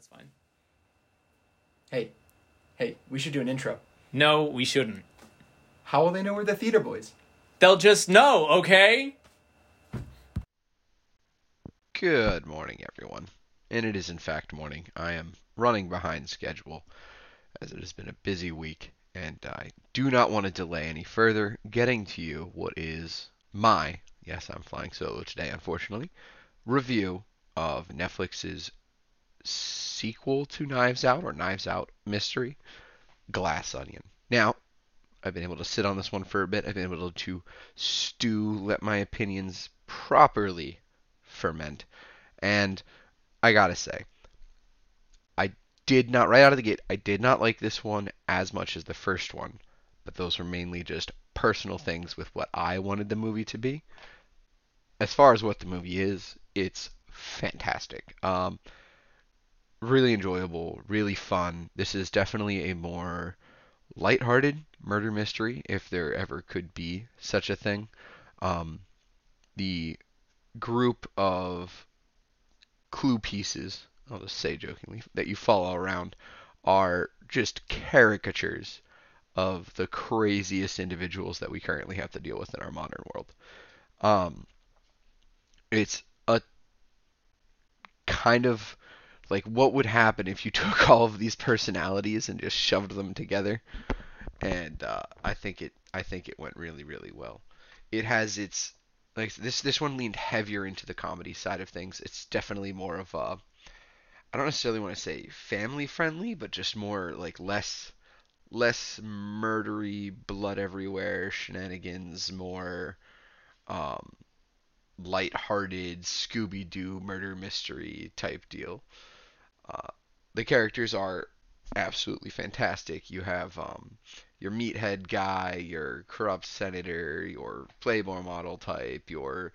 That's fine. Hey, we should do an intro. No, we shouldn't. How will they know we're the Theater Boys? They'll just know, okay? Good morning, everyone. And it is, in fact, morning. I am running behind schedule, as it has been a busy week, and I do not want to delay any further getting to you what is my, yes, I'm flying solo today, unfortunately, review of Netflix's sequel to Knives Out, or Knives Out mystery, Glass Onion. Now, I've been able to sit on this one for a bit. I've been able to stew, let my opinions properly ferment. And I gotta say, right out of the gate, I did not like this one as much as the first one. But those were mainly just personal things with what I wanted the movie to be. As far as what the movie is, it's fantastic. Really enjoyable, really fun. This is definitely a more lighthearted murder mystery, if there ever could be such a thing. The group of clue pieces, I'll just say jokingly, that you follow around are just caricatures of the craziest individuals that we currently have to deal with in our modern world. It's a kind of like, what would happen if you took all of these personalities and just shoved them together? And I think it went really, really well. It has its, like, this one leaned heavier into the comedy side of things. It's definitely more of a, I don't necessarily want to say family friendly, but just more like less murdery, blood everywhere shenanigans, more lighthearted Scooby-Doo murder mystery type deal. The characters are absolutely fantastic. You have your meathead guy, your corrupt senator, your Playboy model type, your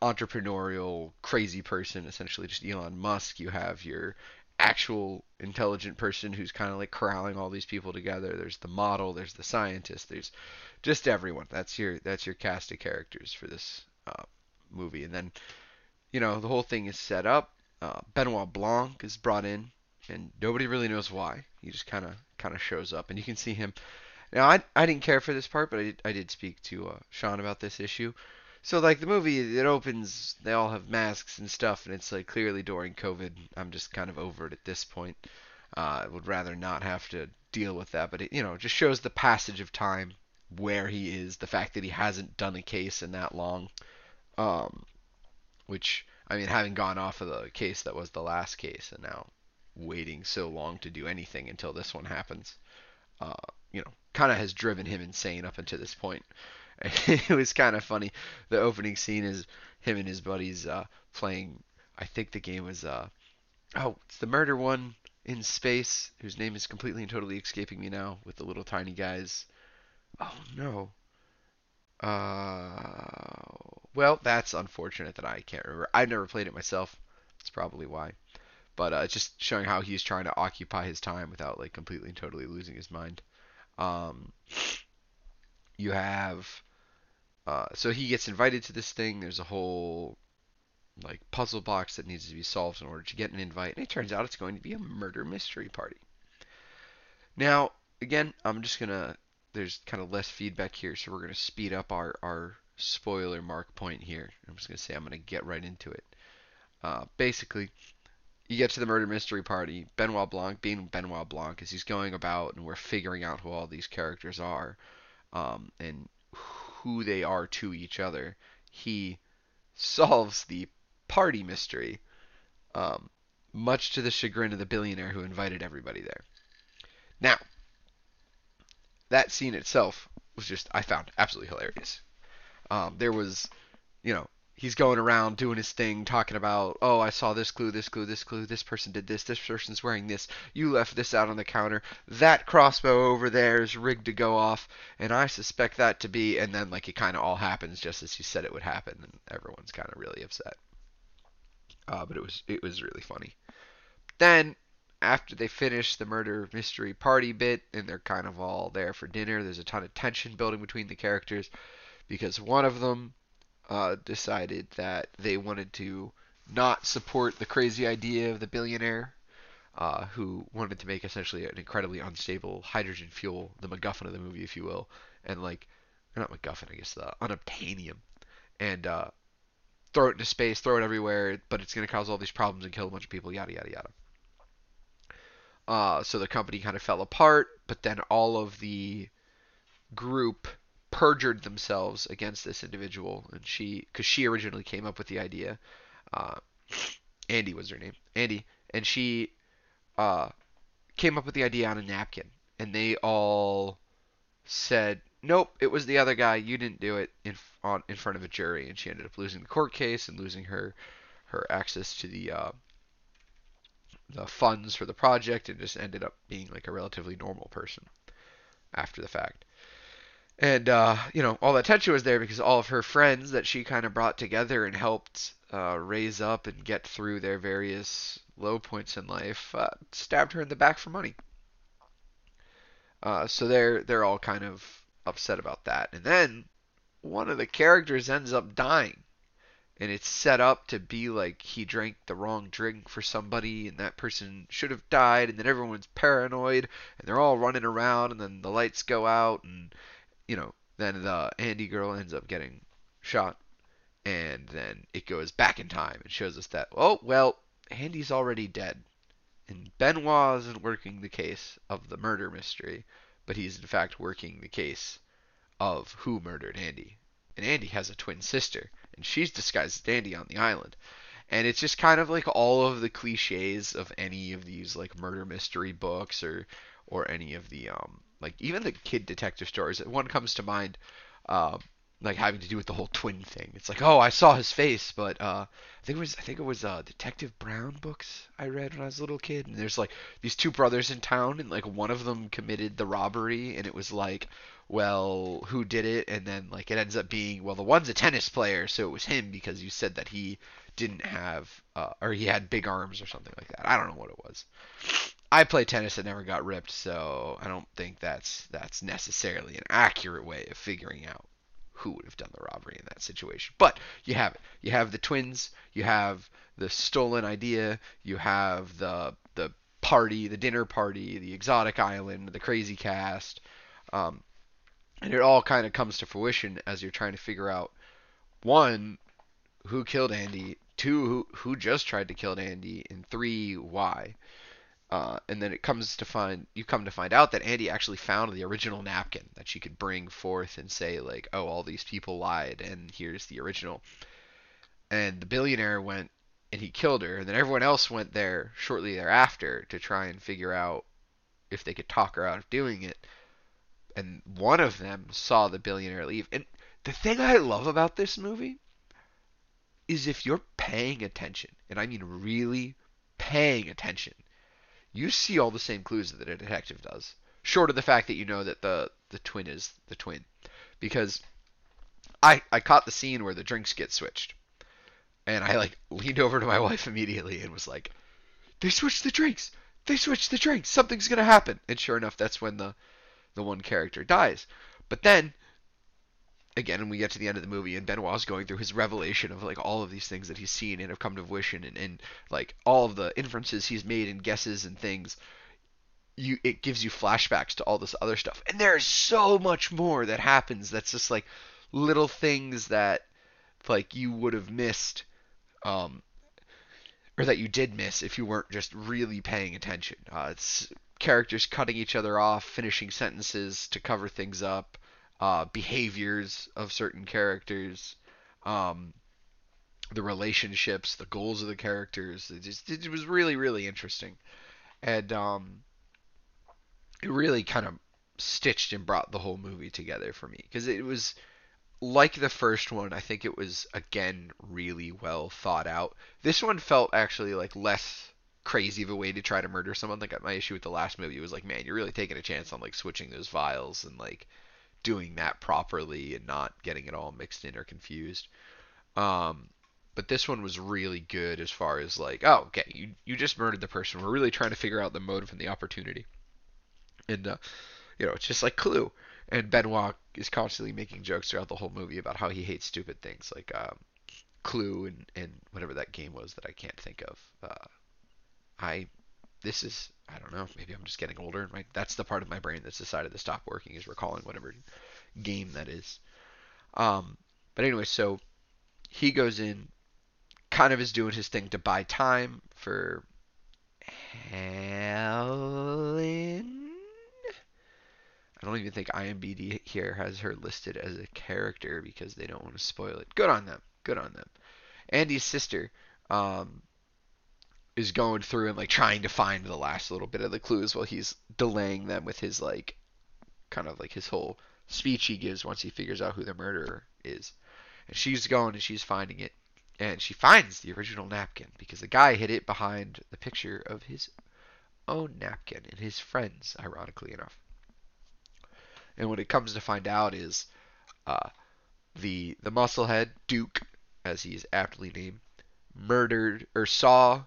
entrepreneurial crazy person, essentially just Elon Musk. You have your actual intelligent person who's kind of like corralling all these people together. There's the model, there's the scientist, there's just everyone. That's your cast of characters for this movie. And then, you know, the whole thing is set up. Benoit Blanc is brought in, and nobody really knows why. He just kind of shows up, and you can see him. Now, I didn't care for this part, but I did speak to Sean about this issue. So, like, the movie, it opens, they all have masks and stuff, and it's, like, clearly during COVID. I'm just kind of over it at this point. I would rather not have to deal with that, but it, you know, just shows the passage of time, where he is, the fact that he hasn't done a case in that long, which, I mean, having gone off of the case that was the last case and now waiting so long to do anything until this one happens, you know, kind of has driven him insane up until this point. It was kind of funny. The opening scene is him and his buddies playing, I think the game was, it's the murder one in space, whose name is completely and totally escaping me now, with the little tiny guys. Oh, no. Well, that's unfortunate that I can't remember. I've never played it myself. That's probably why. But it's just showing how he's trying to occupy his time without, like, completely and totally losing his mind. You have... so he gets invited to this thing. There's a whole, like, puzzle box that needs to be solved in order to get an invite. And it turns out it's going to be a murder mystery party. Now, again, I'm just going to... There's kind of less feedback here, so we're going to speed up our spoiler mark point here. I'm just going to say I'm going to get right into it. Basically, you get to the murder mystery party. Benoit Blanc, being Benoit Blanc, as he's going about and we're figuring out who all these characters are and who they are to each other, he solves the party mystery, much to the chagrin of the billionaire who invited everybody there. Now, that scene itself was just, I found, absolutely hilarious. There was, you know, he's going around doing his thing, talking about, oh, I saw this clue, this clue, this clue, this person did this, this person's wearing this, you left this out on the counter, that crossbow over there is rigged to go off, and I suspect that to be, and then, like, it kind of all happens just as he said it would happen, and everyone's kind of really upset. But it was really funny. Then, after they finish the murder mystery party bit and they're kind of all there for dinner, there's a ton of tension building between the characters because one of them decided that they wanted to not support the crazy idea of the billionaire who wanted to make essentially an incredibly unstable hydrogen fuel, the MacGuffin of the movie, if you will, and like, not MacGuffin, I guess, the unobtainium, and throw it into space, throw it everywhere, but it's going to cause all these problems and kill a bunch of people, yada, yada, yada. So the company kind of fell apart, but then all of the group perjured themselves against this individual, and she, because she originally came up with the idea, Andy was her name, Andy, and she came up with the idea on a napkin, and they all said, nope, it was the other guy, you didn't do it, in front of a jury, and she ended up losing the court case and losing her access to the funds for the project, and just ended up being like a relatively normal person after the fact. And you know, all that tension was there because all of her friends that she kind of brought together and helped raise up and get through their various low points in life stabbed her in the back for money. So they're all kind of upset about that. And then one of the characters ends up dying. And it's set up to be like he drank the wrong drink for somebody and that person should have died, and then everyone's paranoid and they're all running around, and then the lights go out, and you know, then the Andy girl ends up getting shot, and then it goes back in time and shows us that, oh well, Andy's already dead, and Benoit isn't working the case of the murder mystery, but he's in fact working the case of who murdered Andy. And Andy has a twin sister, and she's disguised as Andy on the island. And it's just kind of like all of the cliches of any of these like murder mystery books, or any of the like even the kid detective stories. One comes to mind, like having to do with the whole twin thing. It's like, oh, I saw his face, but I think it was Detective Brown books I read when I was a little kid. And there's like these two brothers in town, and like one of them committed the robbery, and it was like, well, who did it? And then like it ends up being, well, the one's a tennis player, so it was him because you said that he didn't have or he had big arms or something like that. I don't know what it was. I play tennis and never got ripped, so I don't think that's necessarily an accurate way of figuring out who would have done the robbery in that situation. But you have it. You have the twins, you have the stolen idea, you have the party, the dinner party, the exotic island, the crazy cast, and it all kind of comes to fruition as you're trying to figure out, one, who killed Andy, two, who just tried to kill Andy, and three, why. And then you come to find out that Andy actually found the original napkin that she could bring forth and say, like, oh, all these people lied, and here's the original. And the billionaire went and he killed her, and then everyone else went there shortly thereafter to try and figure out if they could talk her out of doing it. And one of them saw the billionaire leave. And the thing I love about this movie is if you're paying attention, and I mean really paying attention, you see all the same clues that a detective does, short of the fact that you know that the twin is the twin. Because I caught the scene where the drinks get switched, and I like leaned over to my wife immediately and was like, they switched the drinks, something's gonna happen. And sure enough, that's when the one character dies. But then again, and we get to the end of the movie, and Benoit's going through his revelation of like all of these things that he's seen and have come to fruition, and like all of the inferences he's made and guesses and things. It gives you flashbacks to all this other stuff, and there's so much more that happens that's just like little things that like you would have missed, or that you did miss if you weren't just really paying attention. It's characters cutting each other off, finishing sentences to cover things up. Behaviors of certain characters, the relationships, the goals of the characters. It was really, really interesting. And it really kind of stitched and brought the whole movie together for me. Because it was, like the first one, I think it was, again, really well thought out. This one felt actually like less crazy of a way to try to murder someone. Like my issue with the last movie was like, man, you're really taking a chance on like switching those vials and like doing that properly and not getting it all mixed in or confused. But this one was really good as far as like, oh, okay, you just murdered the person. We're really trying to figure out the motive and the opportunity. And, you know, it's just like Clue. And Benoit is constantly making jokes throughout the whole movie about how he hates stupid things like Clue and whatever that game was that I can't think of. I this is, I don't know, maybe I'm just getting older. Like, that's the part of my brain that's decided to stop working, is recalling whatever game that is. But anyway, so he goes in, kind of is doing his thing to buy time for Helen. I don't even think IMDb here has her listed as a character because they don't want to spoil it. Good on them. Good on them. Andy's sister is going through and, like, trying to find the last little bit of the clues while he's delaying them with his, like, kind of, like, his whole speech he gives once he figures out who the murderer is. And she's going and she's finding it. And she finds the original napkin because the guy hid it behind the picture of his own napkin and his friend's, ironically enough. And what it comes to find out is the musclehead, Duke, as he is aptly named, murdered or saw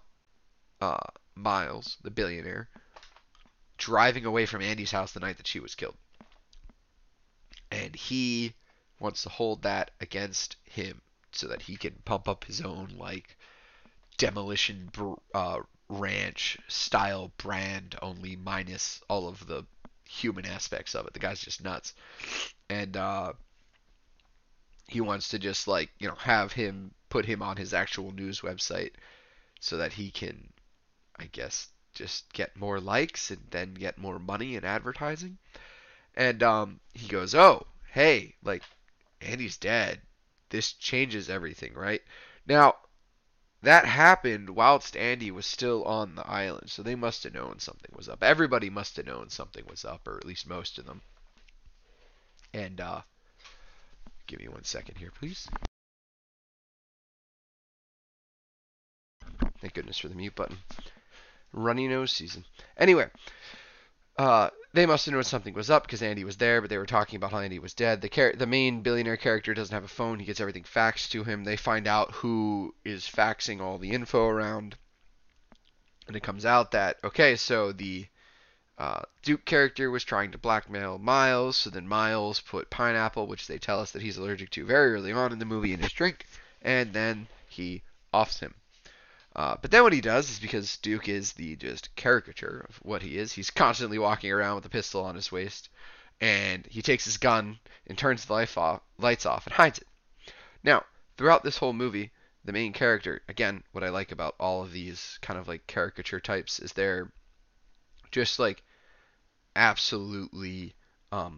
Miles, the billionaire, driving away from Andy's house the night that she was killed. And he wants to hold that against him so that he can pump up his own, like, demolition ranch style brand, only minus all of the human aspects of it. The guy's just nuts. And he wants to just, like, you know, have him put him on his actual news website so that he can, I guess, just get more likes and then get more money in advertising. And he goes, oh, hey, like, Andy's dead. This changes everything, right? Now, that happened whilst Andy was still on the island, so they must have known something was up. Everybody must have known something was up, or at least most of them. And give me 1 second here, please. Thank goodness for the mute button. Runny nose season. Anyway, they must have known something was up because Andy was there, but they were talking about how Andy was dead. The main billionaire character doesn't have a phone. He gets everything faxed to him. They find out who is faxing all the info around, and it comes out that, okay, so the Duke character was trying to blackmail Miles, so then Miles put pineapple, which they tell us that he's allergic to very early on in the movie, in his drink, and then he offs him. But then what he does is, because Duke is the just caricature of what he is, he's constantly walking around with a pistol on his waist, and he takes his gun and turns the lights off and hides it. Now, throughout this whole movie, the main character, again, what I like about all of these kind of, like, caricature types is they're just, like, absolutely, how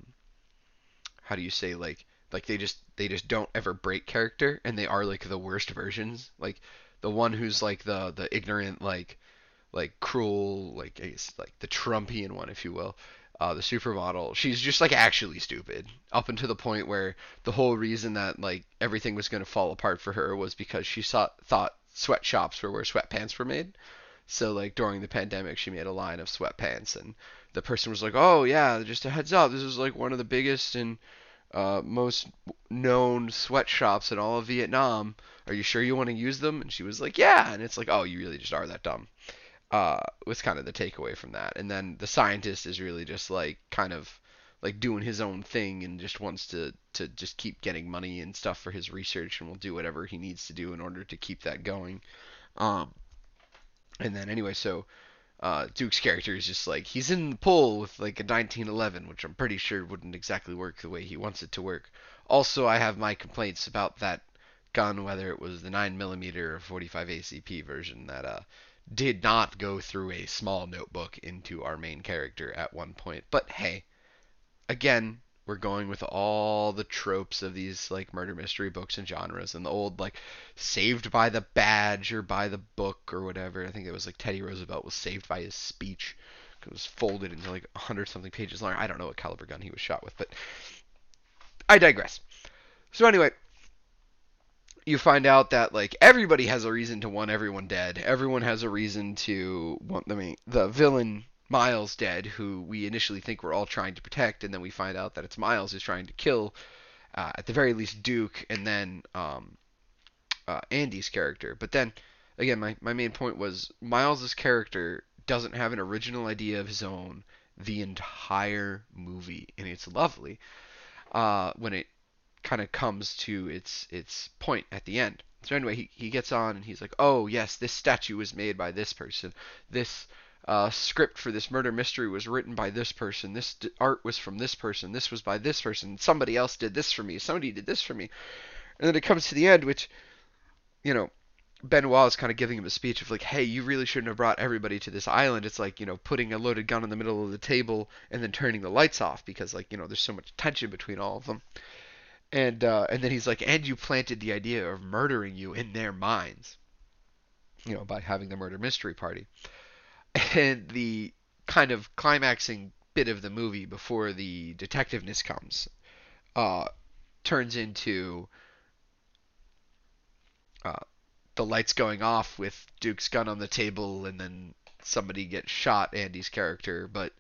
do you say, like they just don't ever break character, and they are, like, the worst versions, like, the one who's, like, the ignorant, like cruel, like, I guess, like, the Trumpian one, if you will, the supermodel. She's just, like, actually stupid, up until the point where the whole reason that, like, everything was going to fall apart for her was because she thought sweatshops were where sweatpants were made. So, like, during the pandemic, she made a line of sweatpants, and the person was like, oh, yeah, just a heads up, this is, like, one of the biggest and most known sweatshops in all of Vietnam. Are you sure you want to use them? And she was like, yeah. And it's like, oh, you really just are that dumb. Was kind of the takeaway from that. And then the scientist is really just, like, kind of, like, doing his own thing and just wants to just keep getting money and stuff for his research, and will do whatever he needs to do in order to keep that going. And then anyway, so Duke's character is just, like, he's in the pool with, like, a 1911, which I'm pretty sure wouldn't exactly work the way he wants it to work. Also, I have my complaints about that gun, whether it was the 9mm or 45 ACP version, that did not go through a small notebook into our main character at one point. But hey, again, we're going with all the tropes of these, like, murder mystery books and genres, and the old, like, saved by the badge or by the book or whatever. I think it was, like, Teddy Roosevelt was saved by his speech. It was folded into, like, 100-something pages long. I don't know what caliber gun he was shot with, but I digress. So anyway, you find out that, like, everybody has a reason to want everyone dead. Everyone has a reason to want the villain Miles dead, who we initially think we're all trying to protect, and then we find out that it's Miles who's trying to kill, at the very least, Duke, and then Andy's character. But then, again, my main point was Miles's character doesn't have an original idea of his own the entire movie, and it's lovely when it kind of comes to its point at the end. So anyway, he gets on, and he's like, oh, yes, this statue was made by this person. This script for this murder mystery was written by this person, this art was from this person, this was by this person, somebody else did this for me, somebody did this for me. And then it comes to the end, which, you know, Benoit is kind of giving him a speech of like, hey, you really shouldn't have brought everybody to this island. It's like, you know, putting a loaded gun in the middle of the table and then turning the lights off because, like, you know, there's so much tension between all of them. And then he's like, and you planted the idea of murdering you in their minds, you know, by having the murder mystery party. And the kind of climaxing bit of the movie before the detectiveness comes turns into the lights going off with Duke's gun on the table, and then somebody gets shot, Andy's character, but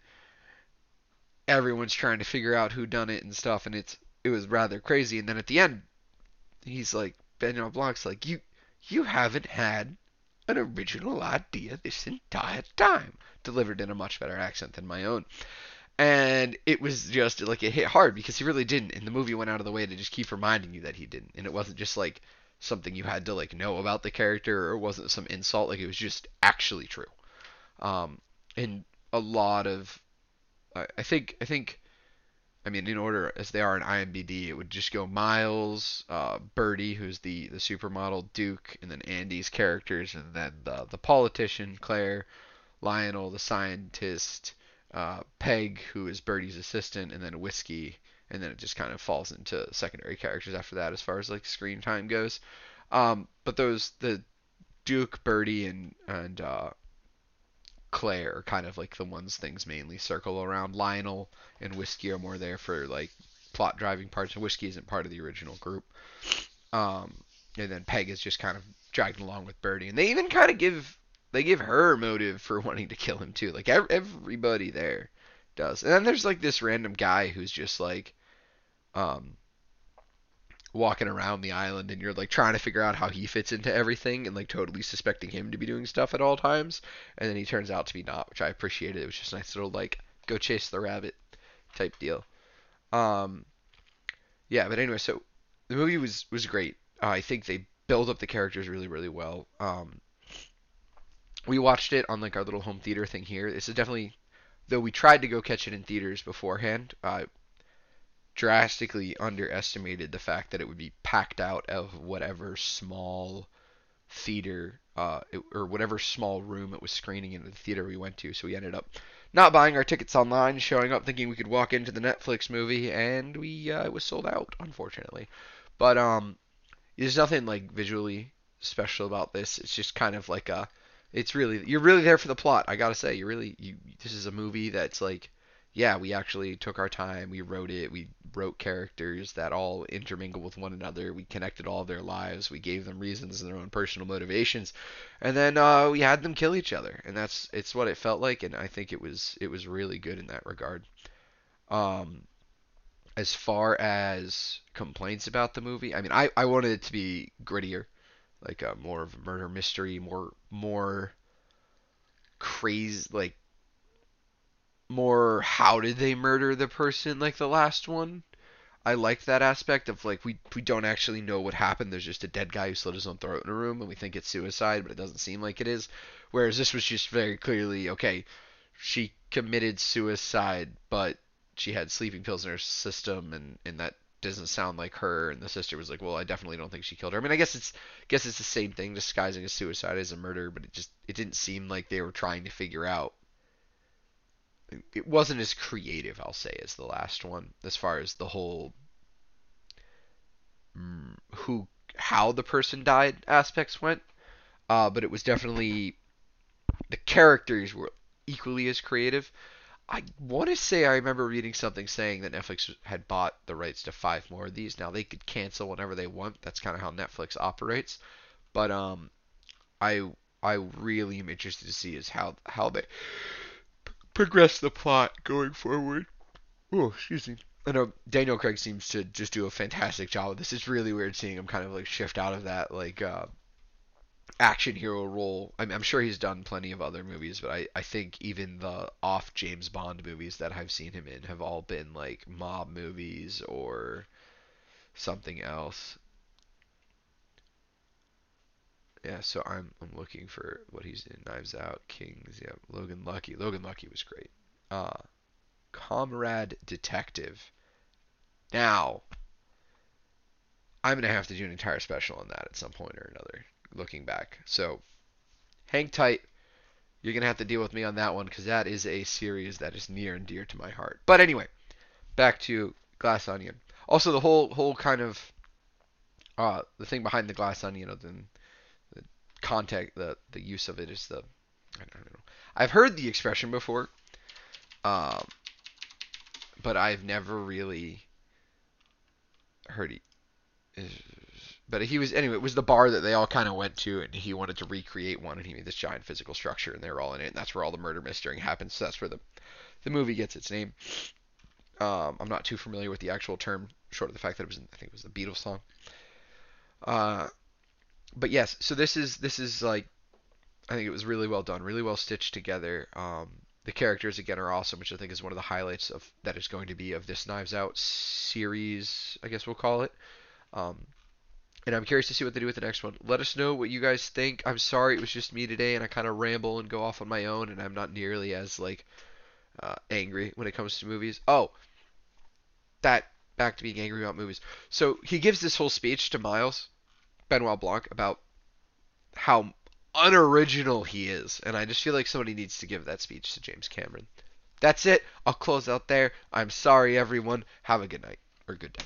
everyone's trying to figure out who done it and stuff, and it was rather crazy. And then at the end, he's like, Benoit Blanc's like, you haven't had an original idea this entire time, delivered in a much better accent than my own. And it was just like, it hit hard because he really didn't, and the movie went out of the way to just keep reminding you that he didn't, and it wasn't just like something you had to, like, know about the character, or it wasn't some insult. Like, it was just actually true. And a lot of, I think, I mean, in order as they are in IMDb, it would just go Miles, Birdie, who's the supermodel, Duke, and then Andy's characters, and then the politician, Claire, Lionel, the scientist, Peg, who is Birdie's assistant, and then Whiskey. And then it just kind of falls into secondary characters after that as far as, like, screen time goes. But those, the Duke, Birdie, and Claire are kind of, like, the ones things mainly circle around. Lionel and Whiskey are more there for, like, plot-driving parts. Whiskey isn't part of the original group. And then Peg is just kind of dragged along with Birdie. And they even kind of give her motive for wanting to kill him, too. Like, everybody there does. And then there's, like, this random guy who's just, like, walking around the island, and you're, like, trying to figure out how he fits into everything, and, like, totally suspecting him to be doing stuff at all times, and then he turns out to be not, which I appreciated. It was just a nice little, like, go chase the rabbit type deal. Yeah, but anyway, so the movie was great. I think they build up the characters really, really well. We watched it on, like, our little home theater thing here. This is definitely, though we tried to go catch it in theaters beforehand, drastically underestimated the fact that it would be packed out of whatever small theater or whatever small room it was screening in the theater we went to. So we ended up not buying our tickets online, showing up thinking we could walk into the Netflix movie, and we it was sold out, unfortunately. But there's nothing, like, visually special about this. It's just kind of like a, it's really, you're really there for the plot. I gotta say, this is a movie that's like, yeah, we actually took our time, we wrote it, we wrote characters that all intermingle with one another, we connected all their lives, we gave them reasons and their own personal motivations, and then we had them kill each other, and it's what it felt like, and I think it was really good in that regard. As far as complaints about the movie, I mean, I wanted it to be grittier. Like, more of a murder mystery, more crazy, like, more how did they murder the person, like the last one. I like that aspect of, like, we don't actually know what happened. There's just a dead guy who slit his own throat in a room, and we think it's suicide, but it doesn't seem like it is. Whereas this was just very clearly, okay, she committed suicide, but she had sleeping pills in her system, and that doesn't sound like her. And the sister was like, well, I definitely don't think she killed her. I mean, I guess it's the same thing, disguising a suicide as a murder, but it didn't seem like they were trying to figure out. It wasn't as creative, I'll say, as the last one, as far as the whole how the person died aspects went. But it was definitely, the characters were equally as creative. I want to say I remember reading something saying that Netflix had bought the rights to 5 more of these. Now, they could cancel whenever they want. That's kind of how Netflix operates. But I really am interested to see is how they progress the plot going forward. Oh, excuse me. I know Daniel Craig seems to just do a fantastic job of this. It's really weird seeing him kind of, like, shift out of that, like, action hero role. I mean, I'm sure he's done plenty of other movies, but I think even the off James Bond movies that I've seen him in have all been, like, mob movies or something else. Yeah, so I'm looking for what he's in. Knives Out, Kings, yeah, Logan Lucky. Logan Lucky was great. Comrade Detective. Now, I'm going to have to do an entire special on that at some point or another, looking back. So, hang tight. You're going to have to deal with me on that one because that is a series that is near and dear to my heart. But anyway, back to Glass Onion. Also, the whole kind of the thing behind the Glass Onion, other than the context, the use of it is the, I don't know. I've heard the expression before, but I've never really heard it. But he was, anyway, it was the bar that they all kind of went to, and he wanted to recreate one, and he made this giant physical structure, and they were all in it, and that's where all the murder mystery happens. So that's where the movie gets its name. I'm not too familiar with the actual term, short of the fact that it was in, I think it was the Beatles song. But yes, so this is like, I think it was really well done, really well stitched together. The characters again are awesome, which I think is one of the highlights of that is going to be of this Knives Out series, I guess we'll call it. And I'm curious to see what they do with the next one. Let us know what you guys think. I'm sorry it was just me today, and I kind of ramble and go off on my own, and I'm not nearly as like angry when it comes to movies. Oh, that back to being angry about movies. So he gives this whole speech to Miles, Benoit Blanc, about how unoriginal he is, and I just feel like somebody needs to give that speech to James Cameron. That's it. I'll close out there. I'm sorry, everyone. Have a good night or good day.